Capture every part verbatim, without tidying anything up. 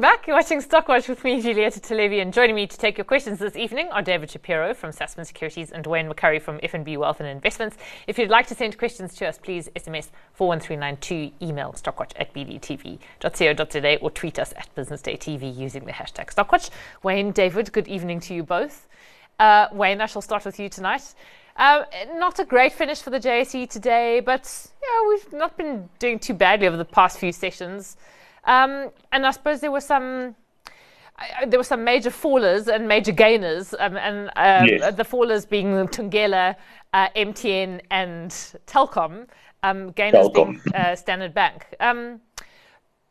Welcome back. You're watching Stockwatch with me, Julieta Talevi, and joining me to take your questions this evening are David Shapiro from Sasman Securities and Wayne McCurrie from F N B Wealth and Investments. If you'd like to send questions to us, please S M S four one three nine two, email stockwatch at b d t v dot co dot z a, or tweet us at businessdaytv using the hashtag Stockwatch. Wayne, David, good evening to you both. Uh, Wayne, I shall start with you tonight. Uh, not a great finish for the J S E today, but yeah, we've not been doing too badly over the past few sessions. Um, and I suppose there were some uh, there were some major fallers and major gainers, um, and um, yes. the fallers being Thungela, uh, M T N, and Telkom. Um, gainers Telkom. being uh, Standard Bank. Um,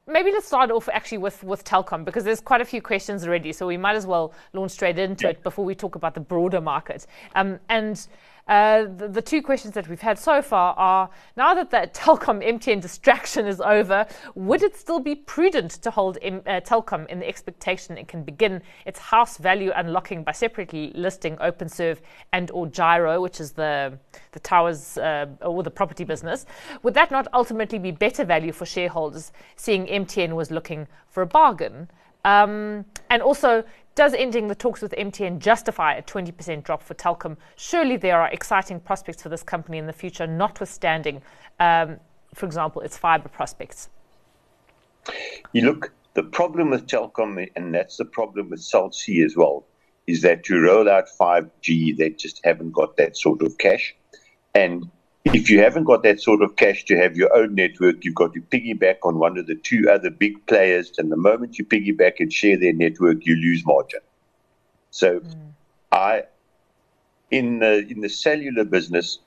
maybe let's start off actually with, with Telkom, because there's quite a few questions already, so we might as well launch straight into yeah. it before we talk about the broader market. Um, and uh, the, the two questions that we've had so far are, now that the Telkom M T N distraction is over, would it still be prudent to hold M- uh, Telkom in the expectation it can begin its house value unlocking by separately listing OpenServe and or Gyro, which is the, the towers uh, or the property business? Would that not ultimately be better value for shareholders, seeing M T N was looking for a bargain? Um, and also, does ending the talks with M T N justify a twenty percent drop for Telkom? Surely there are exciting prospects for this company in the future, notwithstanding, um, for example, its fiber prospects. You look, the problem with Telkom, and that's the problem with Cell C as well, is that to roll out five G, they just haven't got that sort of cash. And if you haven't got that sort of cash to have your own network, you've got to piggyback on one of the two other big players. And the moment you piggyback and share their network, you lose margin. So mm. I, in the, in the cellular business,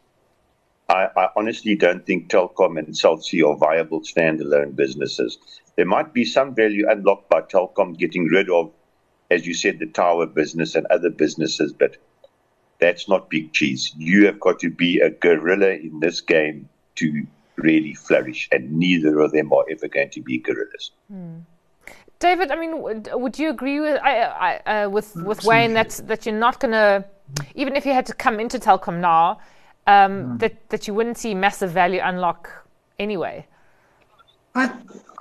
I, I honestly don't think Telkom and Cell C are viable standalone businesses. There might be some value unlocked by Telkom getting rid of, as you said, the tower business and other businesses, but that's not big cheese. You have got to be a gorilla in this game to really flourish, and neither of them are ever going to be gorillas. Mm. David, I mean, would you agree with I, I, uh, with, with Wayne that that you're not going to, even if you had to come into Telkom now, um, mm. that that you wouldn't see massive value unlock anyway? I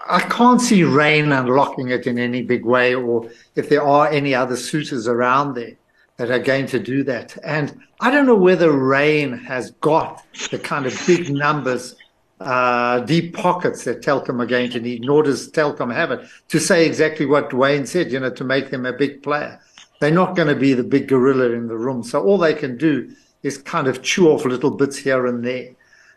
I can't see Rain unlocking it in any big way, or if there are any other suitors around there that are going to do that. And I don't know whether Rain has got the kind of big numbers, uh, deep pockets that Telkom are going to need, nor does Telkom have it, to say exactly what Wayne said, you know, to make them a big player. They're not going to be the big gorilla in the room. So all they can do is kind of chew off little bits here and there.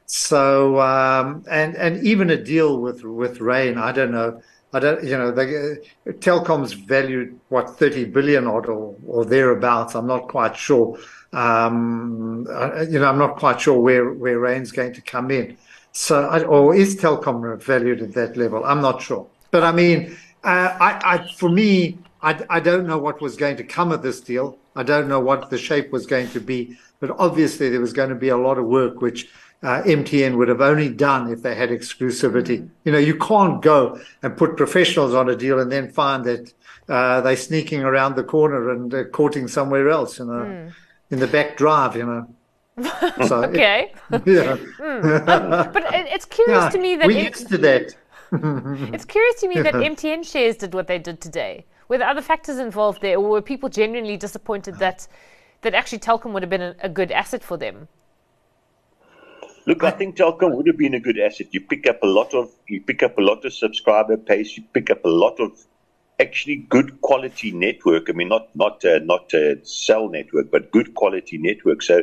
So, um, and, and even a deal with, with Rain, I don't know. I don't, you know, they, uh, Telkom's valued, what, thirty billion odd or, or thereabouts. I'm not quite sure. Um, I, you know, I'm not quite sure where, where Rain's going to come in. So, I, or is Telkom valued at that level? I'm not sure. But I mean, uh, I, I, for me, I, I don't know what was going to come of this deal. I don't know what the shape was going to be. But obviously, there was going to be a lot of work, which Uh, M T N would have only done if they had exclusivity. You know, you can't go and put professionals on a deal and then find that uh, they're sneaking around the corner and uh, courting somewhere else, you know, mm. in the back drive, you know. So okay. It, yeah. mm. um, but it, it's curious yeah, to me that... We're M- used to that. It's curious to me that M T N shares did what they did today. Were there other factors involved there, or were people genuinely disappointed that, that actually Telkom would have been a, a good asset for them? Look, I think Telkom would have been a good asset. You pick up a lot of you pick up a lot of subscriber base. You pick up a lot of actually good quality network. I mean, not not uh, not uh, cell network, but good quality network. So,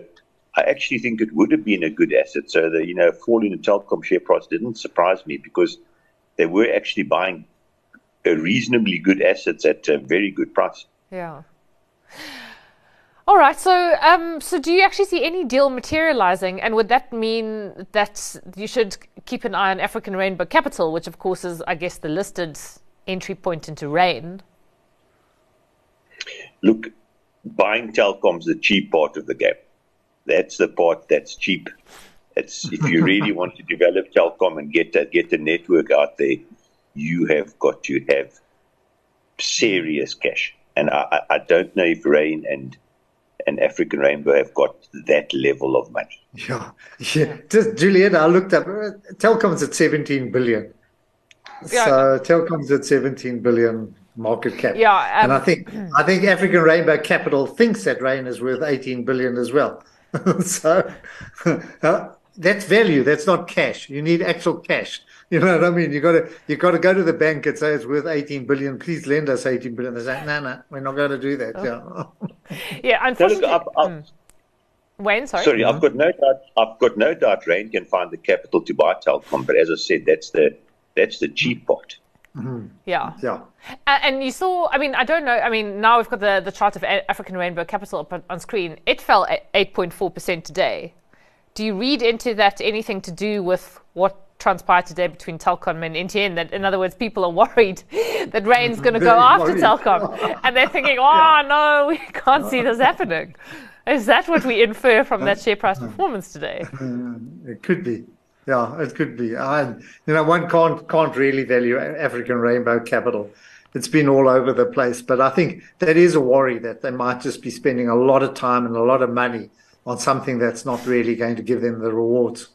I actually think it would have been a good asset. So, the you know fall in the Telkom share price didn't surprise me, because they were actually buying a reasonably good assets at a very good price. Yeah. All right, so um, so do you actually see any deal materializing, and would that mean that you should keep an eye on African Rainbow Capital, which of course is, I guess, the listed entry point into Rain? Look, buying Telkom's the cheap part of the game. That's the part that's cheap. It's, if you really want to develop Telkom and get that, get the network out there, you have got to have serious cash, and I, I don't know if Rain and and African Rainbow have got that level of money. Yeah, yeah. Just, Juliet, I looked up. Telkom's at seventeen billion. Yeah. So Telkom's at seventeen billion. market cap. Yeah, um, and I think I think African Rainbow Capital thinks that Rain is worth eighteen billion as well. So uh, that's value. That's not cash. You need actual cash. You know what I mean? You got to you got to go to the bank and say it's worth eighteen billion. Please lend us eighteen billion. They say, no, no, we're not going to do that. Oh. Yeah, yeah. Unfortunately, so look, I've, I've, Wayne, sorry. Sorry, I've got no doubt. I've got no doubt. Rain can find the capital to buy Telkom, but as I said, that's the that's the cheap part. Mm-hmm. Yeah. Yeah. And you saw, I mean, I don't know. I mean, now we've got the, the chart of African Rainbow Capital up on screen. It fell at eight point four percent today. Do you read into that anything to do with what transpired today between Telkom and M T N? That, in other words, people are worried that Rain's going to go after worried. Telkom. And they're thinking, oh, yeah. no, we can't see this happening. Is that what we infer from that share price performance today? It could be. Yeah, it could be. I, you know, one can't can't really value African Rainbow Capital. It's been all over the place, but I think that is a worry that they might just be spending a lot of time and a lot of money on something that's not really going to give them the rewards.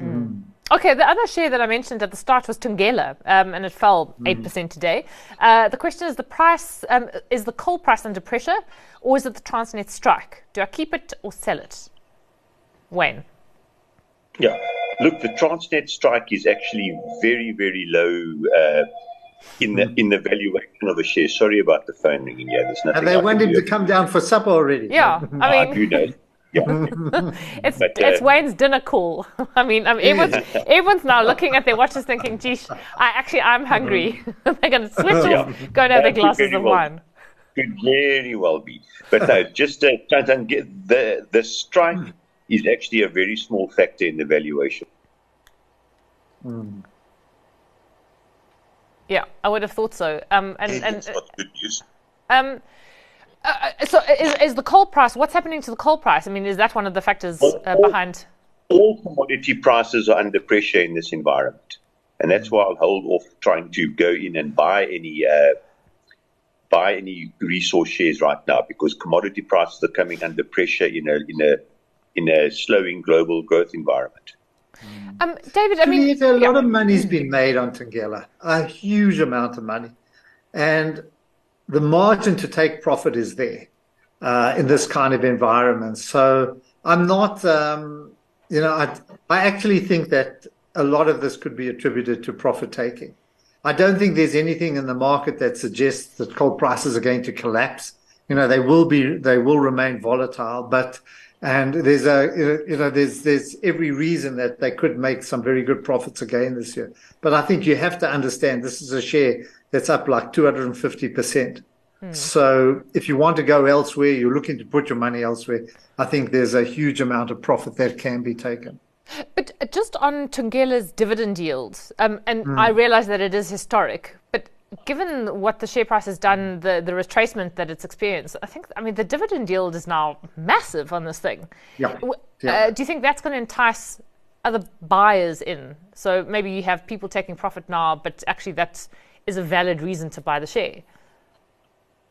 Mm. Mm. Okay, the other share that I mentioned at the start was Thungela, um, and it fell eight percent mm. today. Uh, the question is the price, um, is the coal price under pressure, or is it the Transnet strike? Do I keep it or sell it? Wayne? Yeah. Look, the Transnet strike is actually very, very low uh, in the in the valuation of a share. Sorry about the phone ringing. Yeah, there's nothing. And they want him to come down for supper already. Yeah, I mean, who knows? Yeah. it's but, it's uh, Wayne's dinner call. I mean, I mean, everyone's, everyone's now looking at their watches, thinking, "Geesh, I actually I'm hungry." They're going to switch yeah. off, go and have that their glasses of well, wine. Could very well be, but no, just uh, don't, don't get the the strike. Is actually a very small factor in the valuation. Mm. Yeah, I would have thought so. Um, and and it's not good news. Um, uh, so is, is the coal price? What's happening to the coal price? I mean, is that one of the factors well, uh, all, behind? All commodity prices are under pressure in this environment, and that's why I'll hold off trying to go in and buy any uh, buy any resource shares right now, because commodity prices are coming under pressure. You know, in a in a slowing global growth environment. Um, David, I mean... Julieta, a yeah. lot of money's been made on Thungela, a huge amount of money. And the margin to take profit is there uh, in this kind of environment. So I'm not, um, you know, I, I actually think that a lot of this could be attributed to profit taking. I don't think there's anything in the market that suggests that coal prices are going to collapse. You know, they will be, they will remain volatile, but... And there's a, you know, there's there's every reason that they could make some very good profits again this year. But I think you have to understand this is a share that's up like two hundred fifty percent. Mm. So if you want to go elsewhere, you're looking to put your money elsewhere. I think there's a huge amount of profit that can be taken. But just on Thungela's dividend yields, um, and mm. I realize that it is historic, but given what the share price has done, the, the retracement that it's experienced, I think, I mean, the dividend yield is now massive on this thing. Yeah. yeah. Uh, do you think that's going to entice other buyers in? So maybe you have people taking profit now, but actually that is a valid reason to buy the share.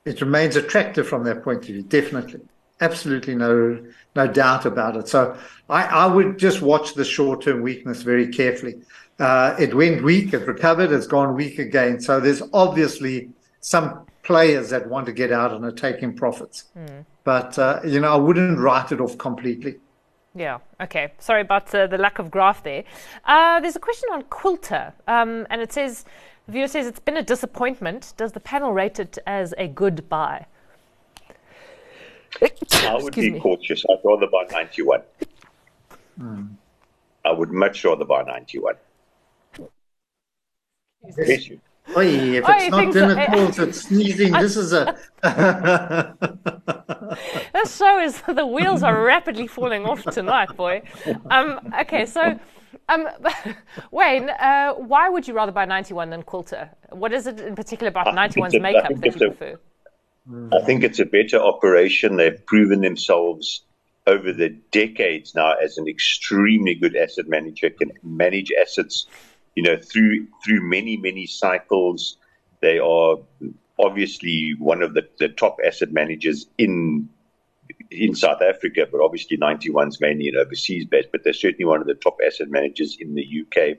It remains attractive from that point of view, definitely. Absolutely no no doubt about it. So I, I would just watch the short-term weakness very carefully. Uh, it went weak, it recovered, it's gone weak again. So there's obviously some players that want to get out and are taking profits. Mm. But, uh, you know, I wouldn't write it off completely. Yeah, okay. Sorry about uh, the lack of graph there. Uh, there's a question on Quilter, um, and it says, the viewer says, it's been a disappointment. Does the panel rate it as a good buy? I would Excuse be me. cautious. I'd rather buy Ninety One. Mm. I would much rather buy Ninety One. Bless you. Oy, if Oy, it's not dinner calls, so. It's sneezing. I, this is a. This show is the wheels are rapidly falling off tonight, boy. Um. Okay, so, um, Wayne, uh, why would you rather buy Ninety One than Quilter? What is it in particular about Ninety One's makeup that you prefer? I think it's a better operation. They've proven themselves over the decades now as an extremely good asset manager, can manage assets, you know, through through many, many cycles. They are obviously one of the, the top asset managers in in South Africa, but obviously Ninety One's mainly an overseas bet, but they're certainly one of the top asset managers in the U K.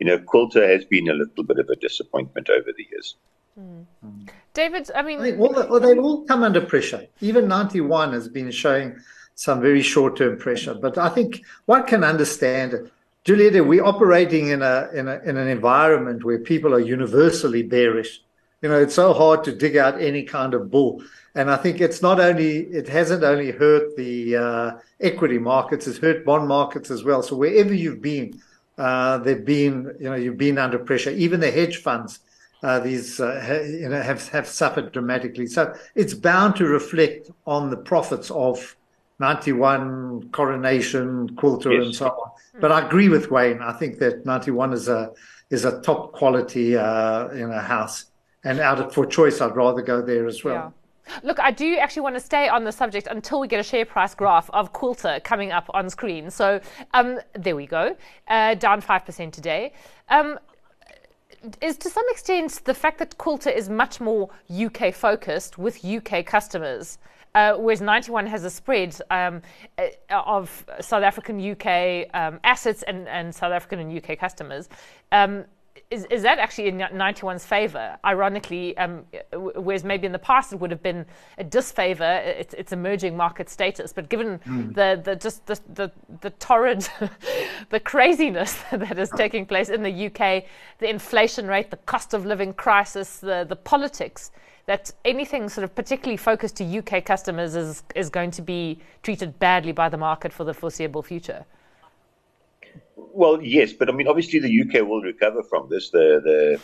You know, Quilter has been a little bit of a disappointment over the years. Mm. Um, David, I mean... Well, well, they've all come under pressure. Even Ninety One has been showing some very short-term pressure. But I think one can understand it. Julieta, we're operating in a, in a in an environment where people are universally bearish. You know, it's so hard to dig out any kind of bull. And I think it's not only, it hasn't only hurt the uh, equity markets, it's hurt bond markets as well. So wherever you've been, uh, they've been, you know, you've been under pressure. Even the hedge funds, uh, these, uh, ha, you know, have, have suffered dramatically. So it's bound to reflect on the profits of Ninety One, Coronation, Quilter, yes, and so on. But I agree with Wayne. I think that Ninety One is a is a top quality uh, in a house, and out of, for choice, I'd rather go there as well. Yeah. Look, I do actually want to stay on the subject until we get a share price graph of Quilter coming up on screen. So um, there we go, uh, down five percent today. Um, is to some extent the fact that Quilter is much more U K focused with U K customers. Uh, whereas Ninety One has a spread um, of South African, U K um, assets and, and South African and U K customers. Um, is, is that actually in Ninety One's favour? Ironically, um, whereas maybe in the past it would have been a disfavour, it's, it's emerging market status. But given mm. the, the just the the, the torrid, the craziness that is taking place in the U K, the inflation rate, the cost of living crisis, the the politics. That anything sort of particularly focused to U K customers is is going to be treated badly by the market for the foreseeable future. Well, yes, but I mean, obviously the U K will recover from this. The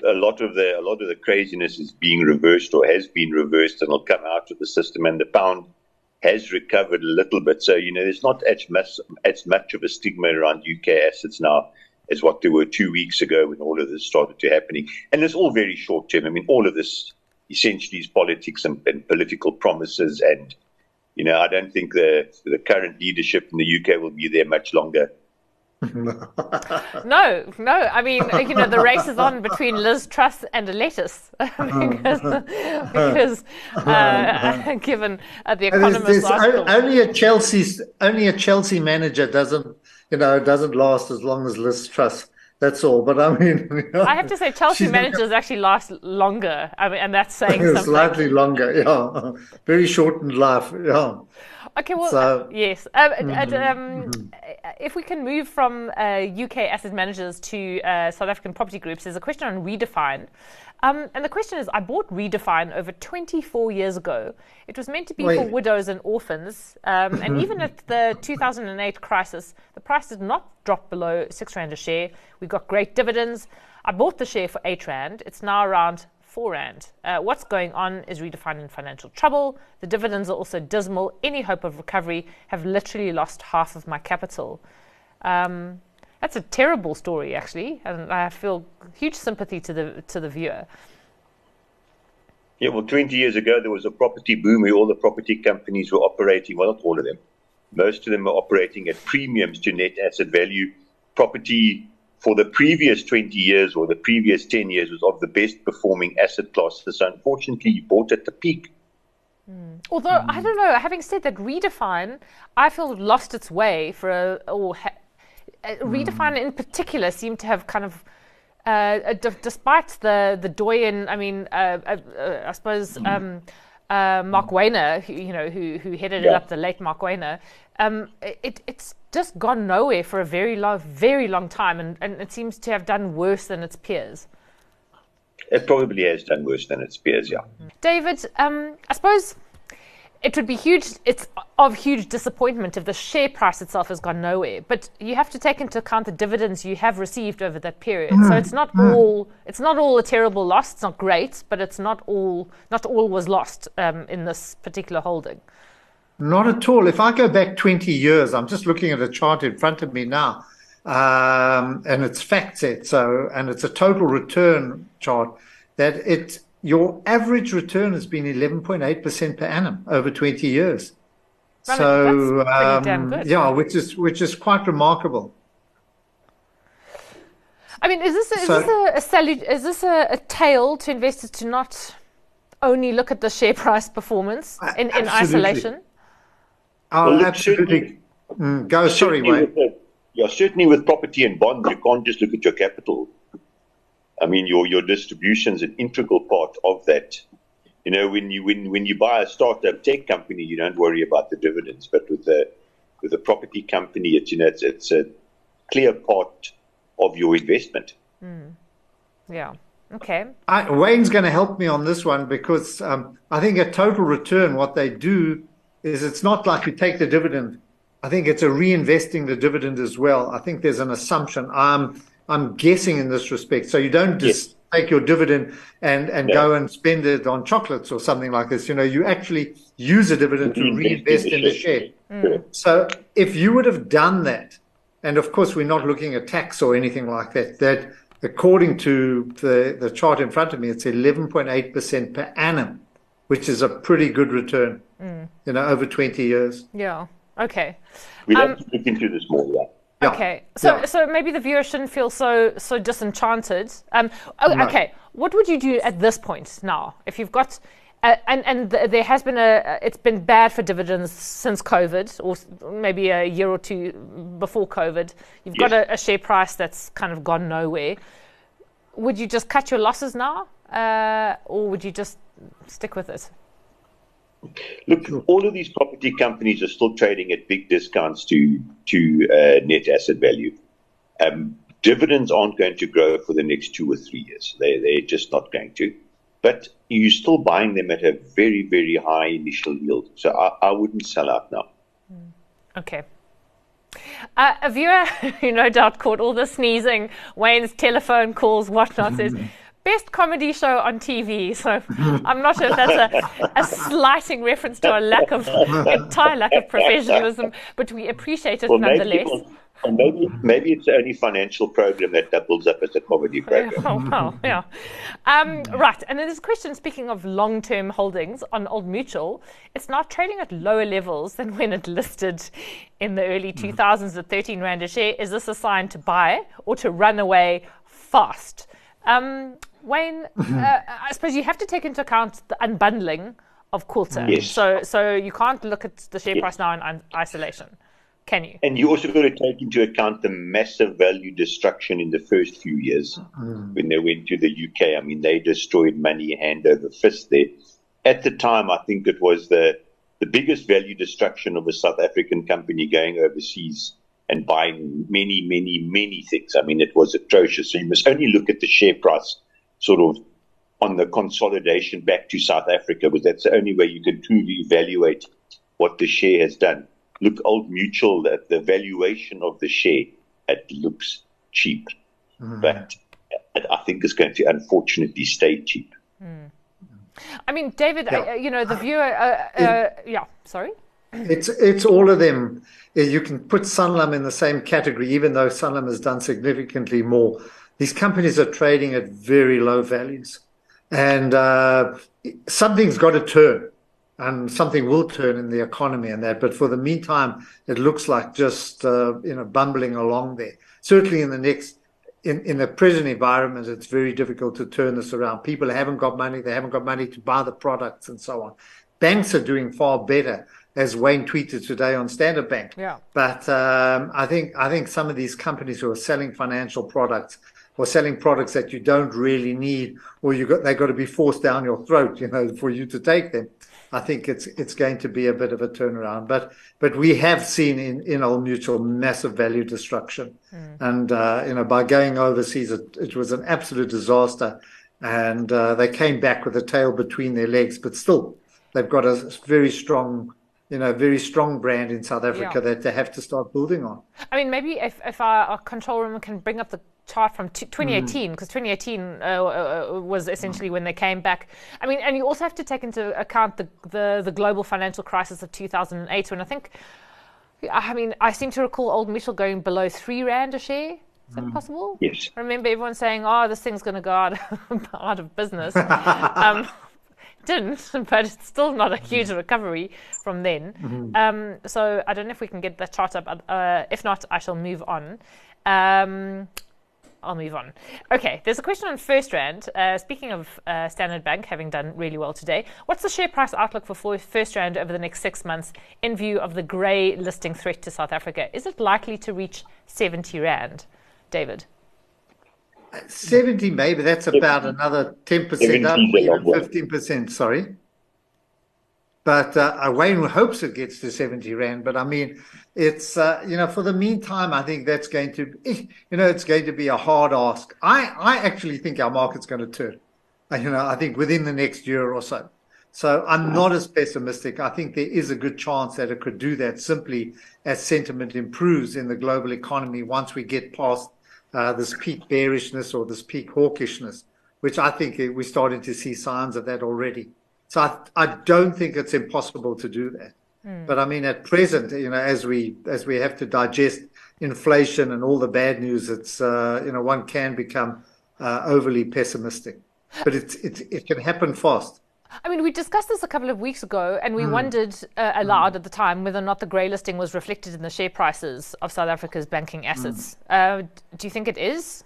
the a lot of the a lot of the craziness is being reversed or has been reversed and will come out of the system. And the pound has recovered a little bit, so you know there's not as much as much of a stigma around U K assets now as what there were two weeks ago when all of this started to happening. And it's all very short term. I mean, all of this. Essentially, is politics and, and political promises, and you know, I don't think the the current leadership in the U K will be there much longer. no, no. I mean, you know, the race is on between Liz Truss and a lettuce, because, because uh, given uh, the Economist article, only a Chelsea only a Chelsea manager doesn't, you know, doesn't last as long as Liz Truss. That's all, but I mean... You know, I have to say, Chelsea managers actually last longer, I mean, and that's saying something. Slightly longer, yeah. Very shortened life, yeah. Okay, well, so, uh, yes. Um, mm-hmm, and, um, mm-hmm. If we can move from uh, U K asset managers to uh, South African property groups, there's a question on Redefine. Um, and the question is, I bought Redefine over twenty-four years ago. It was meant to be Wait. for widows and orphans. Um, and even at the two thousand eight crisis, the price did not drop below six rand a share. We got great dividends. I bought the share for eight rand. It's now around four rand. Uh, what's going on? Is Redefine in financial trouble? The dividends are also dismal. Any hope of recovery? Have literally lost half of my capital. Um, That's a terrible story, actually, and I feel huge sympathy to the to the viewer. Yeah, well, twenty years ago there was a property boom where all the property companies were operating. Well, not all of them. Most of them were operating at premiums to net asset value. Property for the previous twenty years or the previous ten years was of the best performing asset classes. So unfortunately, you bought at the peak. Mm. Although mm. I don't know. Having said that, Redefine, I feel lost its way for a, or. Ha- Uh, Redefine mm. in particular seemed to have kind of, uh, d- despite the the doyen, I mean, uh, uh, uh, I suppose um, uh, Mark Wainer, who, you know, who who headed yeah. it up, the late Mark Wainer, um, it it's just gone nowhere for a very long, very long time, and, and it seems to have done worse than its peers. It probably has done worse than its peers, yeah. Mm. David, um, I suppose. It would be huge, it's of huge disappointment if the share price itself has gone nowhere. But you have to take into account the dividends you have received over that period. Mm. So it's not mm. all, it's not all a terrible loss. It's not great, but it's not all, not all was lost um, in this particular holding. Not at all. If I go back twenty years, I'm just looking at a chart in front of me now, um, and it's FactSet, so, and it's a total return chart that it, your average return has been eleven point eight percent per annum over twenty years. Well, so, um, damn good, yeah, right? which is which is quite remarkable. I mean, is this a, so, is this a, a salute, is this a, a tale to investors to not only look at the share price performance in, in isolation? Oh, well, absolutely. Mm, go, sorry, Wayne. Uh, yeah, certainly with property and bonds, you can't just look at your capital. I mean, your your distribution's an integral part of that. You know, when you when when you buy a startup tech company, you don't worry about the dividends, but with the with a property company, it's you know it's, it's a clear part of your investment. Mm. Yeah. Okay. I, Wayne's going to help me on this one because um, I think a total return, what they do is it's not like you take the dividend. I think it's a reinvesting the dividend as well. I think there's an assumption. I'm I'm guessing in this respect. So you don't just yes. take your dividend and, and no. go and spend it on chocolates or something like this. You know, you actually use a dividend to reinvest in the share. Mm. So if you would have done that, and of course we're not looking at tax or anything like that, that according to the, the chart in front of me, it's eleven point eight percent per annum, which is a pretty good return, mm. you know, over twenty years. Yeah. Okay. We'll um, have to look into this more, yeah. Yeah. Okay, so yeah. so maybe the viewers shouldn't feel so so disenchanted. Um, oh, no. Okay, what would you do at this point now if you've got, uh, and and th- there has been a it's been bad for dividends since COVID, or maybe a year or two before COVID. You've yes. got a, a share price that's kind of gone nowhere. Would you just cut your losses now, uh, or would you just stick with it? Look, all of these property companies are still trading at big discounts to to uh, net asset value. Um, dividends aren't going to grow for the next two or three years. They, they're just not going to. But you're still buying them at a very, very high initial yield. So I, I wouldn't sell out now. Okay. Uh, a viewer who no doubt caught all the sneezing, Wayne's telephone calls, whatnot, says, best comedy show on T V, so I'm not sure if that's a, a slighting reference to a lack of entire lack of professionalism, but we appreciate it well, nonetheless. Maybe, well, maybe, maybe it's the only financial program that doubles up as a comedy program. Oh, wow, yeah. Um, right, and there's a question, speaking of long-term holdings on Old Mutual, it's now trading at lower levels than when it listed in the early two thousands at thirteen rand a share. Is this a sign to buy or to run away fast? Um, Wayne, uh, I suppose you have to take into account the unbundling of Quilter. Yes. So, so you can't look at the share yes. price now in un- isolation, can you? And you also got to take into account the massive value destruction in the first few years mm. when they went to the U K. I mean, they destroyed money hand over fist there. At the time, I think it was the the biggest value destruction of a South African company going overseas and buying many, many, many things. I mean, it was atrocious. So you must only look at the share price sort of on the consolidation back to South Africa, because that's the only way you can truly evaluate what the share has done. Look, Old Mutual, at the valuation of the share, it looks cheap. Mm. But I think it's going to unfortunately stay cheap. Mm. I mean, David, yeah. I, you know, the viewer, uh, uh, yeah, sorry. It's it's all of them. You can put Sanlam in the same category, even though Sanlam has done significantly more. These companies are trading at very low values. And uh, something's got to turn, and something will turn in the economy and that. But for the meantime, it looks like just uh, you know bumbling along there. Certainly in the next, in, in the present environment, it's very difficult to turn this around. People haven't got money. They haven't got money to buy the products and so on. Banks are doing far better, as Wayne tweeted today on Standard Bank. Yeah. But um, I think I think some of these companies who are selling financial products or selling products that you don't really need, or you got they got to be forced down your throat, you know, for you to take them. I think it's it's going to be a bit of a turnaround. But but we have seen in, in Old Mutual massive value destruction, mm. and uh, you know by going overseas, it, it was an absolute disaster, and uh, they came back with a tail between their legs. But still, they've got a very strong. you know, very strong brand in South Africa yeah. that they have to start building on. I mean, maybe if, if our, our control room can bring up the chart from twenty eighteen, because mm. twenty eighteen uh, was essentially when they came back. I mean, and you also have to take into account the, the, the global financial crisis of two thousand eight, when I think, I mean, I seem to recall Old Mutual going below three rand a share. Is that possible? Yes. I remember everyone saying, oh, this thing's going to go out, out of business. um, didn't, but it's still not a huge recovery from then. Mm-hmm. Um, so I don't know if we can get the chart up. Uh, if not, I shall move on. Um, I'll move on. Okay, there's a question on First Rand. Uh, speaking of uh, Standard Bank having done really well today, what's the share price outlook for First Rand over the next six months in view of the grey listing threat to South Africa? Is it likely to reach seventy rand, David? seventy maybe, that's about another ten percent up, fifteen percent, sorry. But uh, Wayne hopes it gets to seventy rand. But I mean, it's, uh, you know, for the meantime, I think that's going to, be, you know, it's going to be a hard ask. I, I actually think our market's going to turn, you know, I think within the next year or so. So I'm not as pessimistic. I think there is a good chance that it could do that simply as sentiment improves in the global economy once we get past uh, this peak bearishness or this peak hawkishness, which I think we're starting to see signs of that already. So I, I don't think it's impossible to do that. Mm. But I mean, at present, you know, as we as we have to digest inflation and all the bad news, it's uh, you know, one can become uh, overly pessimistic. But it's, it's it can happen fast. I mean, we discussed this a couple of weeks ago, and we mm. wondered uh, aloud mm. at the time whether or not the grey listing was reflected in the share prices of South Africa's banking assets. Mm. Uh, do you think it is?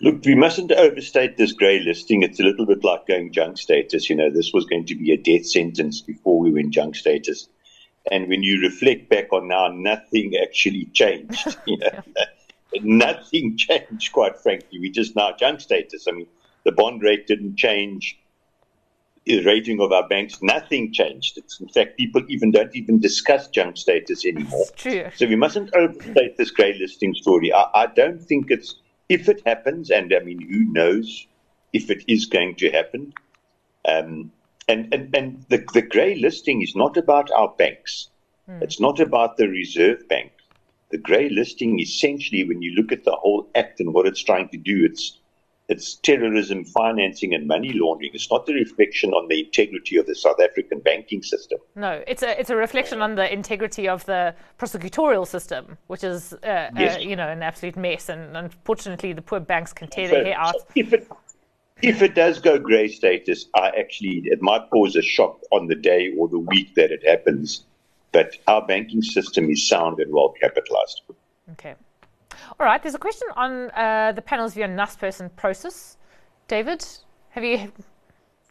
Look, we mustn't overstate this grey listing. It's a little bit like going junk status. You know, this was going to be a death sentence before we went junk status. And when you reflect back on now, nothing actually changed. You know, yeah. Nothing changed, quite frankly. We just now junk status. I mean, the bond rate didn't change, the rating of our banks, nothing changed. It's, in fact, people even don't even discuss junk status anymore. It's true. So we mustn't overstate this grey listing story. I, I don't think it's, if it happens, and I mean, who knows if it is going to happen. Um, and, and, and the, the grey listing is not about our banks. Mm. It's not about the Reserve Bank. The grey listing, essentially, when you look at the whole act and what it's trying to do, it's It's terrorism, financing, and money laundering. It's not a reflection on the integrity of the South African banking system. No, it's a it's a reflection on the integrity of the prosecutorial system, which is uh, yes. uh, you know, an absolute mess. And unfortunately, the poor banks can tear so, their hair out. So if it if it does go grey status, I actually it might cause a shock on the day or the week that it happens. But our banking system is sound and well capitalized. Okay. All right, there's a question on uh, the panel's view on Naspers and Prosus. David, have you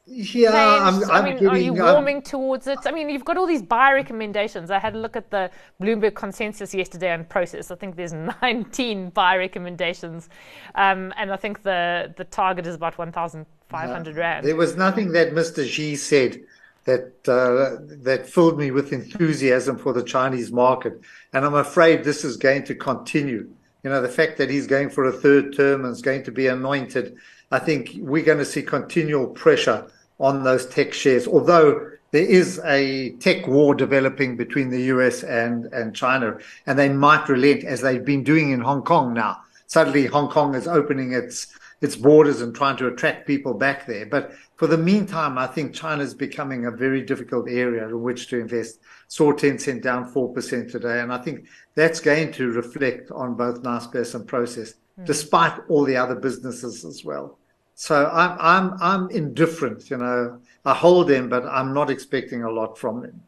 yeah, I'm, I'm I mean, getting, are you warming I'm, towards it? I mean, you've got all these buy recommendations. I had a look at the Bloomberg consensus yesterday on Prosus. I think there's nineteen buy recommendations, um, and I think the, the target is about one thousand five hundred uh, rand. There was nothing that Mister Xi said that uh, that filled me with enthusiasm for the Chinese market, and I'm afraid this is going to continue. You know, the fact that he's going for a third term and is going to be anointed, I think we're going to see continual pressure on those tech shares, although there is a tech war developing between the U S and, and China, and they might relent as they've been doing in Hong Kong now. Suddenly Hong Kong is opening its, its borders and trying to attract people back there. But for the meantime, I think China's becoming a very difficult area in which to invest. Saw Tencent down four percent today, and I think that's going to reflect on both Naspers and Prosus, mm. despite all the other businesses as well. So I'm, I'm, I'm indifferent, you know. I hold them, but I'm not expecting a lot from them.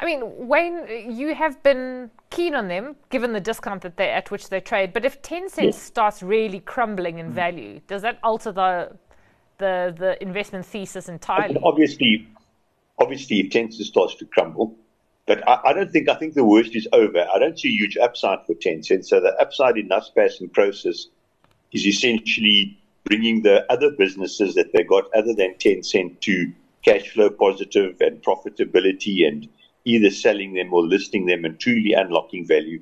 I mean, Wayne, you have been keen on them, given the discount that they at which they trade. But if Tencent yes. starts really crumbling in mm. value, does that alter the, the, the investment thesis entirely? Obviously, obviously if Tencent starts to crumble, But I, I don't think I think the worst is over. I don't see a huge upside for Tencent. So the upside in Naspers and Prosus is essentially bringing the other businesses that they got other than Tencent to cash flow positive and profitability, and either selling them or listing them and truly unlocking value.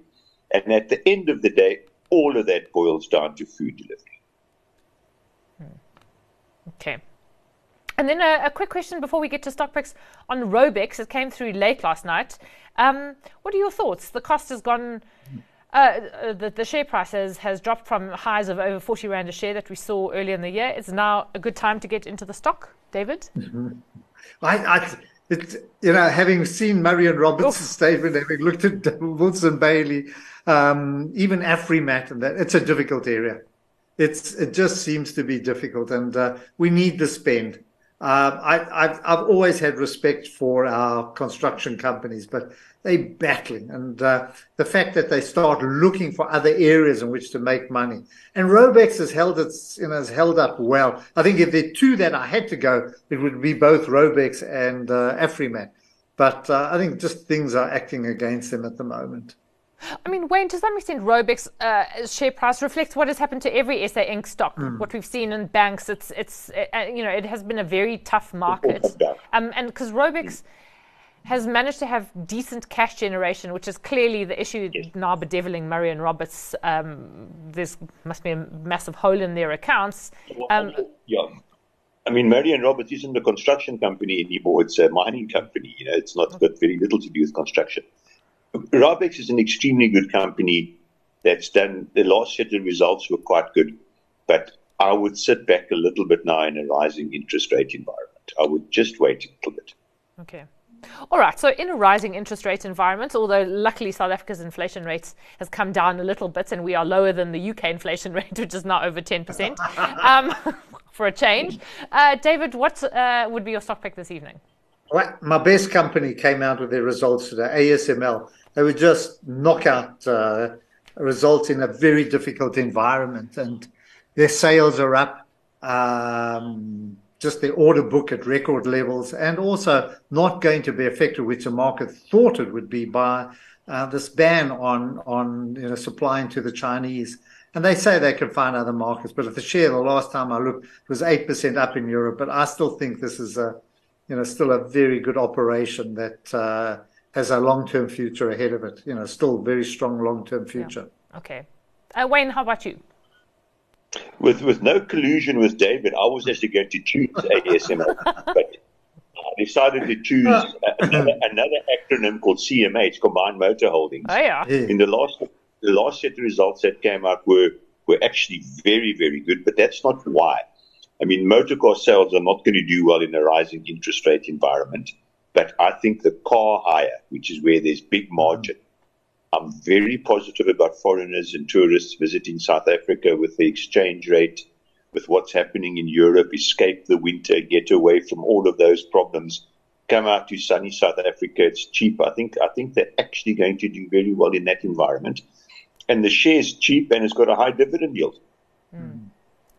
And at the end of the day, all of that boils down to food delivery. Okay. And then a, a quick question before we get to stock picks on Raubex. It came through late last night. Um, what are your thoughts? The cost has gone, uh, the, the share price has, has dropped from highs of over forty rand a share that we saw earlier in the year. It's now a good time to get into the stock, David? Mm-hmm. I, I, it's, you know, having seen Murray and Roberts' Oof. statement, having looked at Wilson Bailey, um, even AfriMat and that, it's a difficult area. It's, it just seems to be difficult, and uh, we need the spend. Uh, I, I've, I've always had respect for our construction companies, but they're battling. And uh, the fact that they start looking for other areas in which to make money. And Raubex has held its, you know, has held up well. I think if there are two that I had to go, it would be both Raubex and uh, AfriMat. But uh, I think just things are acting against them at the moment. I mean, Wayne, to some extent, Raubex uh, share price reflects what has happened to every S A Inc stock. Mm. What we've seen in banks, it's it's uh, you know, it has been a very tough market, um, and because Raubex mm. has managed to have decent cash generation, which is clearly the issue yes. now bedeviling Murray and Roberts. Um, there's must be a massive hole in their accounts. Well, um, yeah, I mean, Murray and Roberts isn't a construction company anymore; it's a mining company. You know, it's not got very little to do with construction. Raubex is an extremely good company that's done, the last set of results were quite good, but I would sit back a little bit now in a rising interest rate environment. I would just wait a little bit. Okay. All right. So in a rising interest rate environment, although luckily South Africa's inflation rate has come down a little bit and we are lower than the U K inflation rate, which is now over ten percent um, for a change. Uh, David, what uh, would be your stock pick this evening? Well, my best company came out with their results today, A S M L. They were just knockout uh, results in a very difficult environment, and their sales are up, um, just their order book at record levels, and also not going to be affected, which the market thought it would be, by uh, this ban on, on you know, supplying to the Chinese. And they say they can find other markets, but if the share, the last time I looked, was eight percent up in Europe, but I still think this is a you know, still a very good operation that uh, has a long-term future ahead of it. You know, still very strong long-term future. Yeah. Okay. Uh, Wayne, how about you? With with no collusion with David, I was actually going to choose A S M L, but I decided to choose another, another acronym called C M H, Combined Motor Holdings. Oh, yeah. yeah. In the last, the last set of results that came out were, were actually very, very good, but that's not why. I mean, motor car sales are not going to do well in a rising interest rate environment, but I think the car hire, which is where there's big margin, I'm very positive about foreigners and tourists visiting South Africa with the exchange rate, with what's happening in Europe, escape the winter, get away from all of those problems, come out to sunny South Africa, it's cheap. I think, I think they're actually going to do very well in that environment. And the share's cheap and it's got a high dividend yield. Mm.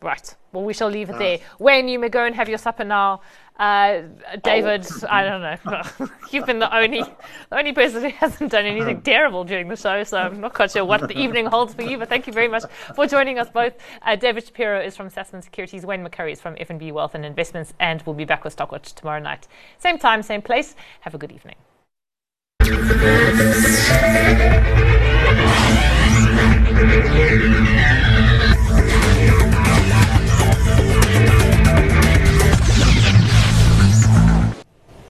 Right. Well, we shall leave it there. Wayne, you may go and have your supper now. Uh, David, I don't know. You've been the only the only person who hasn't done anything terrible during the show, so I'm not quite sure what the evening holds for you, but thank you very much for joining us both. Uh, David Shapiro is from Sasman Securities. Wayne McCurrie is from F N B Wealth and Investments, and we'll be back with Stockwatch tomorrow night. Same time, same place. Have a good evening.